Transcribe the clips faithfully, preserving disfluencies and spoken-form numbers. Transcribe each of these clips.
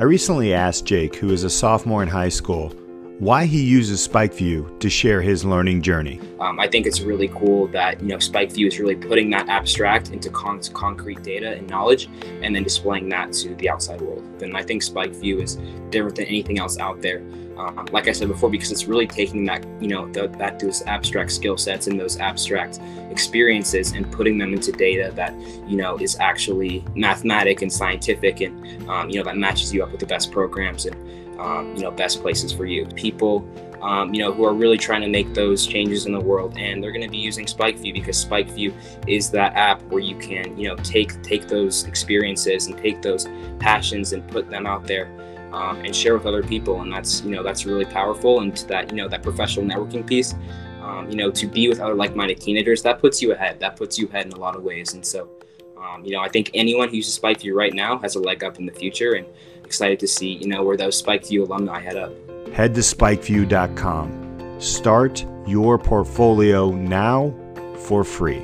I recently asked Jake, who is a sophomore in high school, why he uses Spike View to share his learning journey. Um, I think it's really cool that you know Spike View is really putting that abstract into con concrete data and knowledge, and then displaying that to the outside world. And I think Spike View is different than anything else out there. Um, like I said before, because it's really taking that you know the, that those abstract skill sets and those abstract experiences and putting them into data that you know is actually mathematic and scientific, and um, you know that matches you up with the best programs and Um, you know, best places for you. People, um, you know, who are really trying to make those changes in the world, and they're going to be using Spike View because Spike View is that app where you can, you know, take take those experiences and take those passions and put them out there um, and share with other people. And that's, you know, that's really powerful. And to that, you know, that professional networking piece, um, you know, to be with other like-minded teenagers, that puts you ahead. That puts you ahead in a lot of ways. And so, um, you know, I think anyone who uses Spike View right now has a leg up in the future. And excited to see, you know, where those Spike View alumni head up. Head to spike view dot com. Start your portfolio now for free.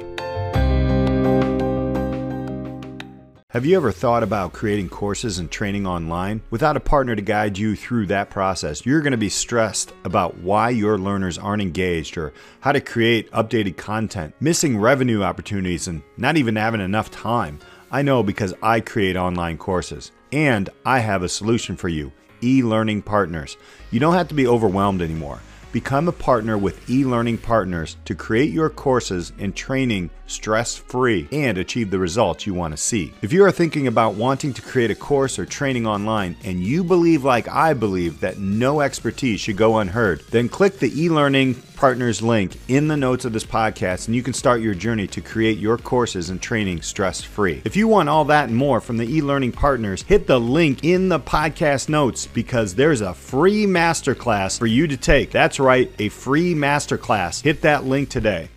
Have you ever thought about creating courses and training online? Without a partner to guide you through that process, you're going to be stressed about why your learners aren't engaged or how to create updated content, missing revenue opportunities, and not even having enough time. I know because I create online courses. And I have a solution for you, e-learning partners. You don't have to be overwhelmed anymore. Become a partner with e-learning partners to create your courses and training stress-free and achieve the results you want to see. If you are thinking about wanting to create a course or training online and you believe like I believe that no expertise should go unheard, then click the e-learning partners link in the notes of this podcast and you can start your journey to create your courses and training stress-free. If you want all that and more from the e-learning partners, hit the link in the podcast notes because there's a free masterclass for you to take. That's right, a free masterclass. Hit that link today.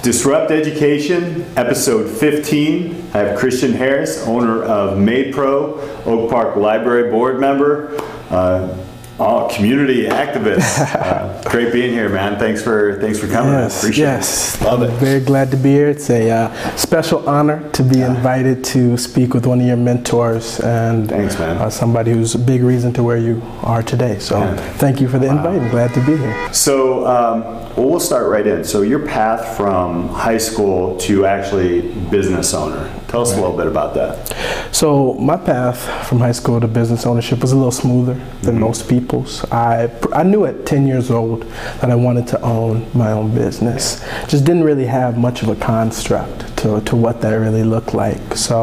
Disrupt Education, episode fifteen. I have Christian Harris, owner of MAPRO, Oak Park Library board member, uh, all community activist. Uh, great being here, man. Thanks for thanks for coming. Yes, Appreciate yes. it. Love it. I'm very glad to be here. It's a uh, special honor to be invited to speak with one of your mentors and thanks, man. Uh, somebody who's a big reason to where you are today. So yeah. Thank you for the wow. invite. I'm glad to be here. So. Um, Well, we'll start right in. So your path from high school to actually business owner. Tell us right. a little bit about that. So my path from high school to business ownership was a little smoother than mm-hmm. most people's. I, I knew at ten years old that I wanted to own my own business. Just didn't really have much of a construct to, to what that really looked like. So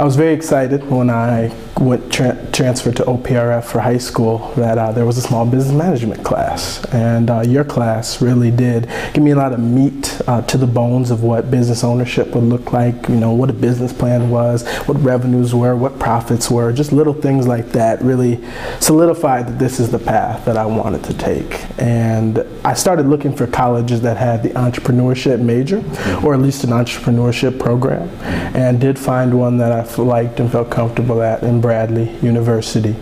I was very excited when I went tra transferred to O P R F for high school that uh, there was a small business management class, and uh, your class really did give me a lot of meat uh, to the bones of what business ownership would look like, you know, what a business plan was, what revenues were, what profits were, just little things like that really solidified that this is the path that I wanted to take. And I started looking for colleges that had the entrepreneurship major or at least an entrepreneurship program, and did find one that I liked and felt comfortable at in Bradley University.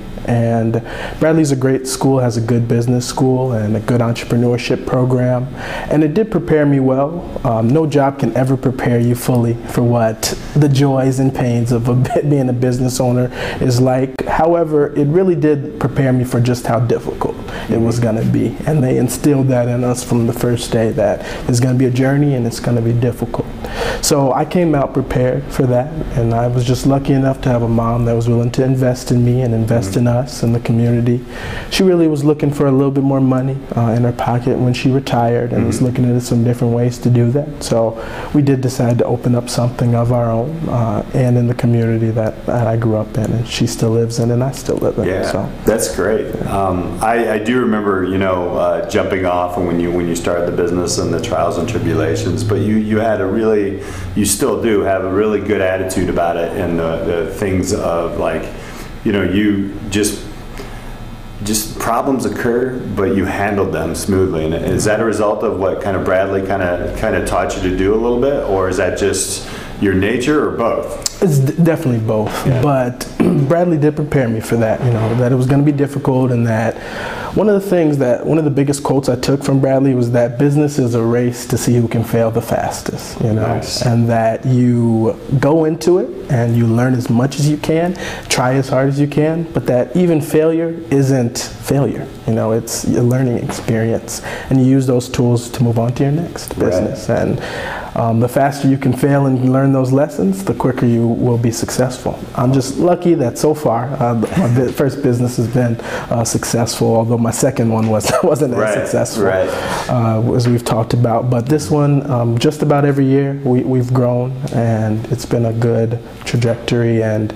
And Bradley's a great school, has a good business school and a good entrepreneurship program, and it did prepare me well. Um, no job can ever prepare you fully for what the joys and pains of a, being a business owner is like. However, it really did prepare me for just how difficult it was going to be, and they instilled that in us from the first day that it's going to be a journey and it's going to be difficult. So I came out prepared for that, and I was just lucky enough to have a mom that was willing to invest in me and invest mm-hmm. in us and the community. She really was looking for a little bit more money uh, in her pocket when she retired, and mm-hmm. was looking at some different ways to do that. So we did decide to open up something of our own uh, and in the community that, that I grew up in, and she still lives in, and I still live in. Yeah, so. That's great. Um, I, I do remember, you know, uh, jumping off and when you when you started the business and the trials and tribulations, but you you had a really, you still do have a really good attitude about it, and the, the things of like, you know, you just just problems occur, but you handled them smoothly. And is that a result of what kind of Bradley kind of kind of taught you to do a little bit, or is that just your nature, or both? It's definitely both. Yeah. But Bradley did prepare me for that. You know, that it was going to be difficult, and that One of the things that, one of the biggest quotes I took from Bradley was that business is a race to see who can fail the fastest, you know, nice. And that you go into it and you learn as much as you can, try as hard as you can, but that even failure isn't failure, you know, it's a learning experience, and you use those tools to move on to your next business. Right. And um, the faster you can fail and learn those lessons, the quicker you will be successful. I'm just lucky that so far uh, my first business has been uh, successful, although my second one was, wasn't right, as successful right. uh, as we've talked about. But this one, um, just about every year we, we've grown, and it's been a good trajectory. And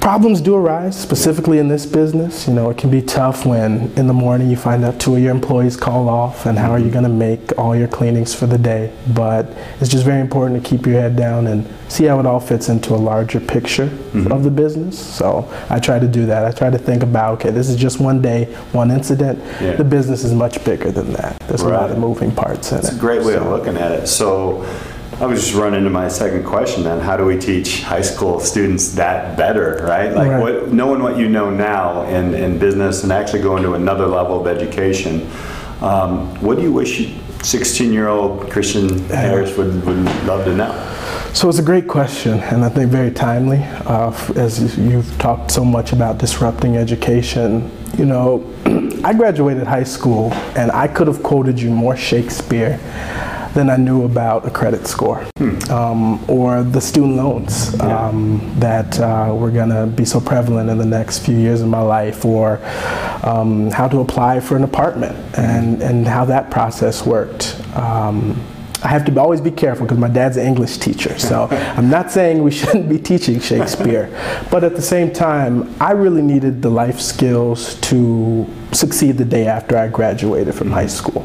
problems do arise, specifically in this business. You know, it can be tough when in the morning you find out two of your employees call off, and how are you going to make all your cleanings for the day? But it's just very important to keep your head down and see how it all fits into a larger picture mm-hmm. of the business. So I try to do that. I try to think about, okay, this is just one day, one incident. Yeah. The business is much bigger than that. There's right. a lot of moving parts in it. That's a great way so. of looking at it. So I was just running into my second question then. How do we teach high school students that better, right? Like right. What, knowing what you know now in, in business and actually going to another level of education, um, what do you wish sixteen-year-old Christian Harris would, would love to know? So it's a great question, and I think very timely. Uh, as you've talked so much about disrupting education, you know, I graduated high school, and I could have quoted you more Shakespeare than I knew about a credit score hmm. um, or the student loans yeah. um, that uh, were gonna be so prevalent in the next few years of my life, or um, how to apply for an apartment mm-hmm. and, and how that process worked. Um, I have to always be careful because my dad's an English teacher, so I'm not saying we shouldn't be teaching Shakespeare, but at the same time, I really needed the life skills to succeed the day after I graduated from mm-hmm. high school.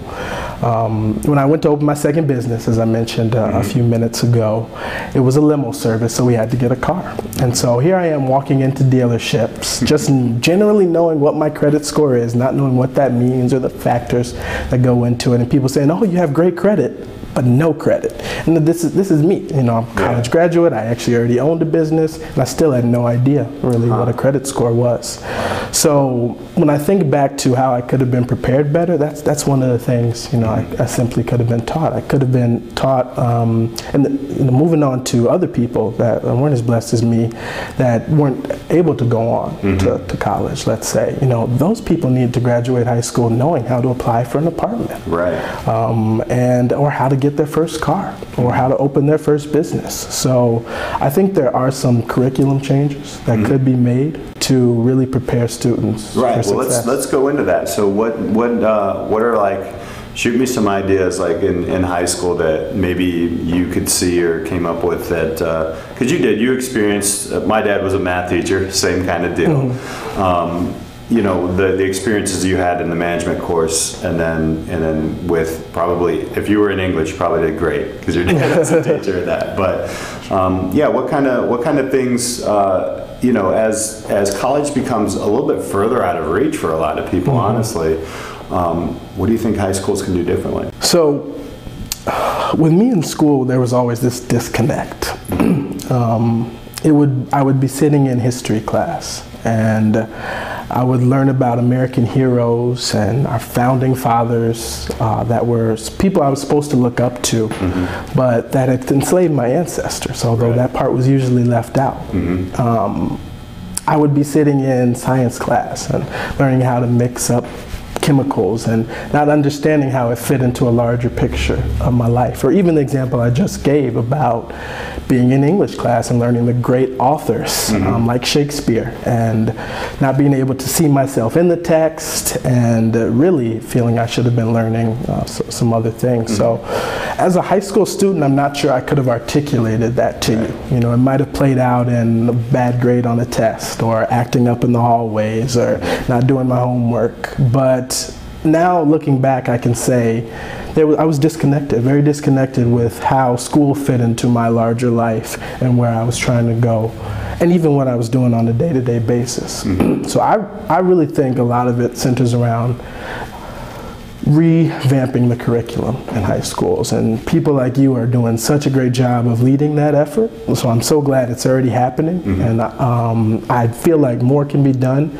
Um, when I went to open my second business, as I mentioned uh, mm-hmm. a few minutes ago, it was a limo service, so we had to get a car. And so here I am walking into dealerships, just generally knowing what my credit score is, not knowing what that means or the factors that go into it, and people saying, oh, you have great credit, but no credit. And this is, this is me, you know, I'm a college yeah. graduate, I actually already owned a business, and I still had no idea really huh. what a credit score was. So when I think back to how I could have been prepared better, that's, that's one of the things, you know, I, I simply could have been taught. I could have been taught, um, and the, you know, moving on to other people that weren't as blessed as me, that weren't able to go on mm-hmm. to, to college, let's say. You know, those people need to graduate high school knowing how to apply for an apartment. Right. Um, and, or how to get their first car, or how to open their first business. So I think there are some curriculum changes that mm-hmm. could be made to really prepare students right. for success. Well, let's, let's go into that. So what, what, uh, what are like, shoot me some ideas like in, in high school that maybe you could see or came up with that, uh, because you did, you experienced, uh, my dad was a math teacher, same kind of deal. Mm-hmm. um, you know, the, the experiences you had in the management course, and then and then with probably, if you were in English, you probably did great because your dad was a teacher of that. But um, yeah, what kind of what kind of things, uh, you know, as as college becomes a little bit further out of reach for a lot of people, mm-hmm. honestly, um, what do you think high schools can do differently? So, with me in school, there was always this disconnect. um, it would I would be sitting in history class, and I would learn about American heroes and our founding fathers uh, that were people I was supposed to look up to, mm-hmm. but that had enslaved my ancestors, although right. that part was usually left out. Mm-hmm. Um, I would be sitting in science class and learning how to mix up chemicals and not understanding how it fit into a larger picture of my life. Or even the example I just gave about being in English class and learning the great authors mm-hmm. um, like Shakespeare, and not being able to see myself in the text, and uh, really feeling I should have been learning uh, so, some other things. Mm-hmm. So as a high school student, I'm not sure I could have articulated that to right. you. You know, it might have played out in a bad grade on a test, or acting up in the hallways, or not doing my homework. But now, looking back, I can say there was, I was disconnected, very disconnected with how school fit into my larger life and where I was trying to go, and even what I was doing on a day-to-day basis. Mm-hmm. So I, I really think a lot of it centers around revamping the curriculum in high schools, and people like you are doing such a great job of leading that effort, so I'm so glad it's already happening, mm-hmm. and um, I feel like more can be done.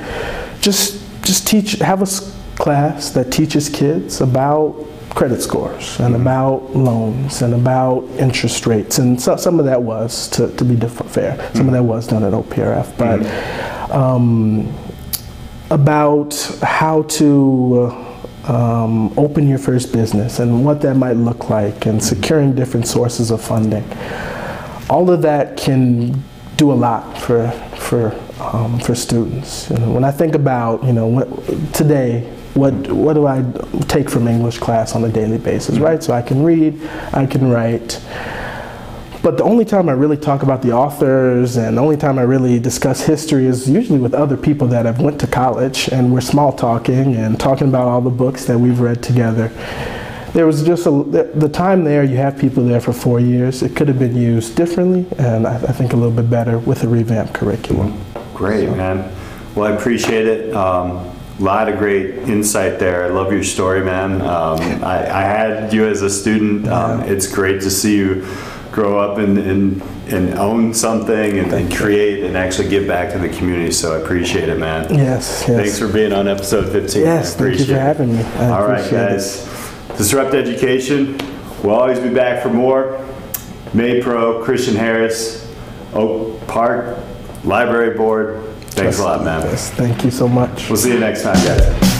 Just just teach, have a class that teaches kids about credit scores and mm-hmm. about loans and about interest rates, and so, some of that was, to, to be fair, some mm-hmm. of that was done at O P R F, but mm-hmm. um, about how to um, open your first business and what that might look like, and securing different sources of funding. All of that can do a lot for for um, for students. You know, when I think about, you know, what, today. What, what do I take from English class on a daily basis, right? So I can read, I can write. But the only time I really talk about the authors and the only time I really discuss history is usually with other people that have went to college, and we're small talking and talking about all the books that we've read together. There was just a, the time there, you have people there for four years. It could have been used differently, and I, I think a little bit better with a revamped curriculum. Great, man. Well, I appreciate it. Um, A lot of great insight there. I love your story, man. Um, I, I had you as a student. Um, it's great to see you grow up and, and, and own something and, and create and actually give back to the community. So I appreciate it, man. Yes, yes. Thanks for being on episode fifteen. Yes, thank you for having me. I All right, guys. It. Disrupt Education. We'll always be back for more. MAPRO, Christian Harris, Oak Park Library Board. Thanks a lot, man. Thank you so much. We'll see you next time, guys.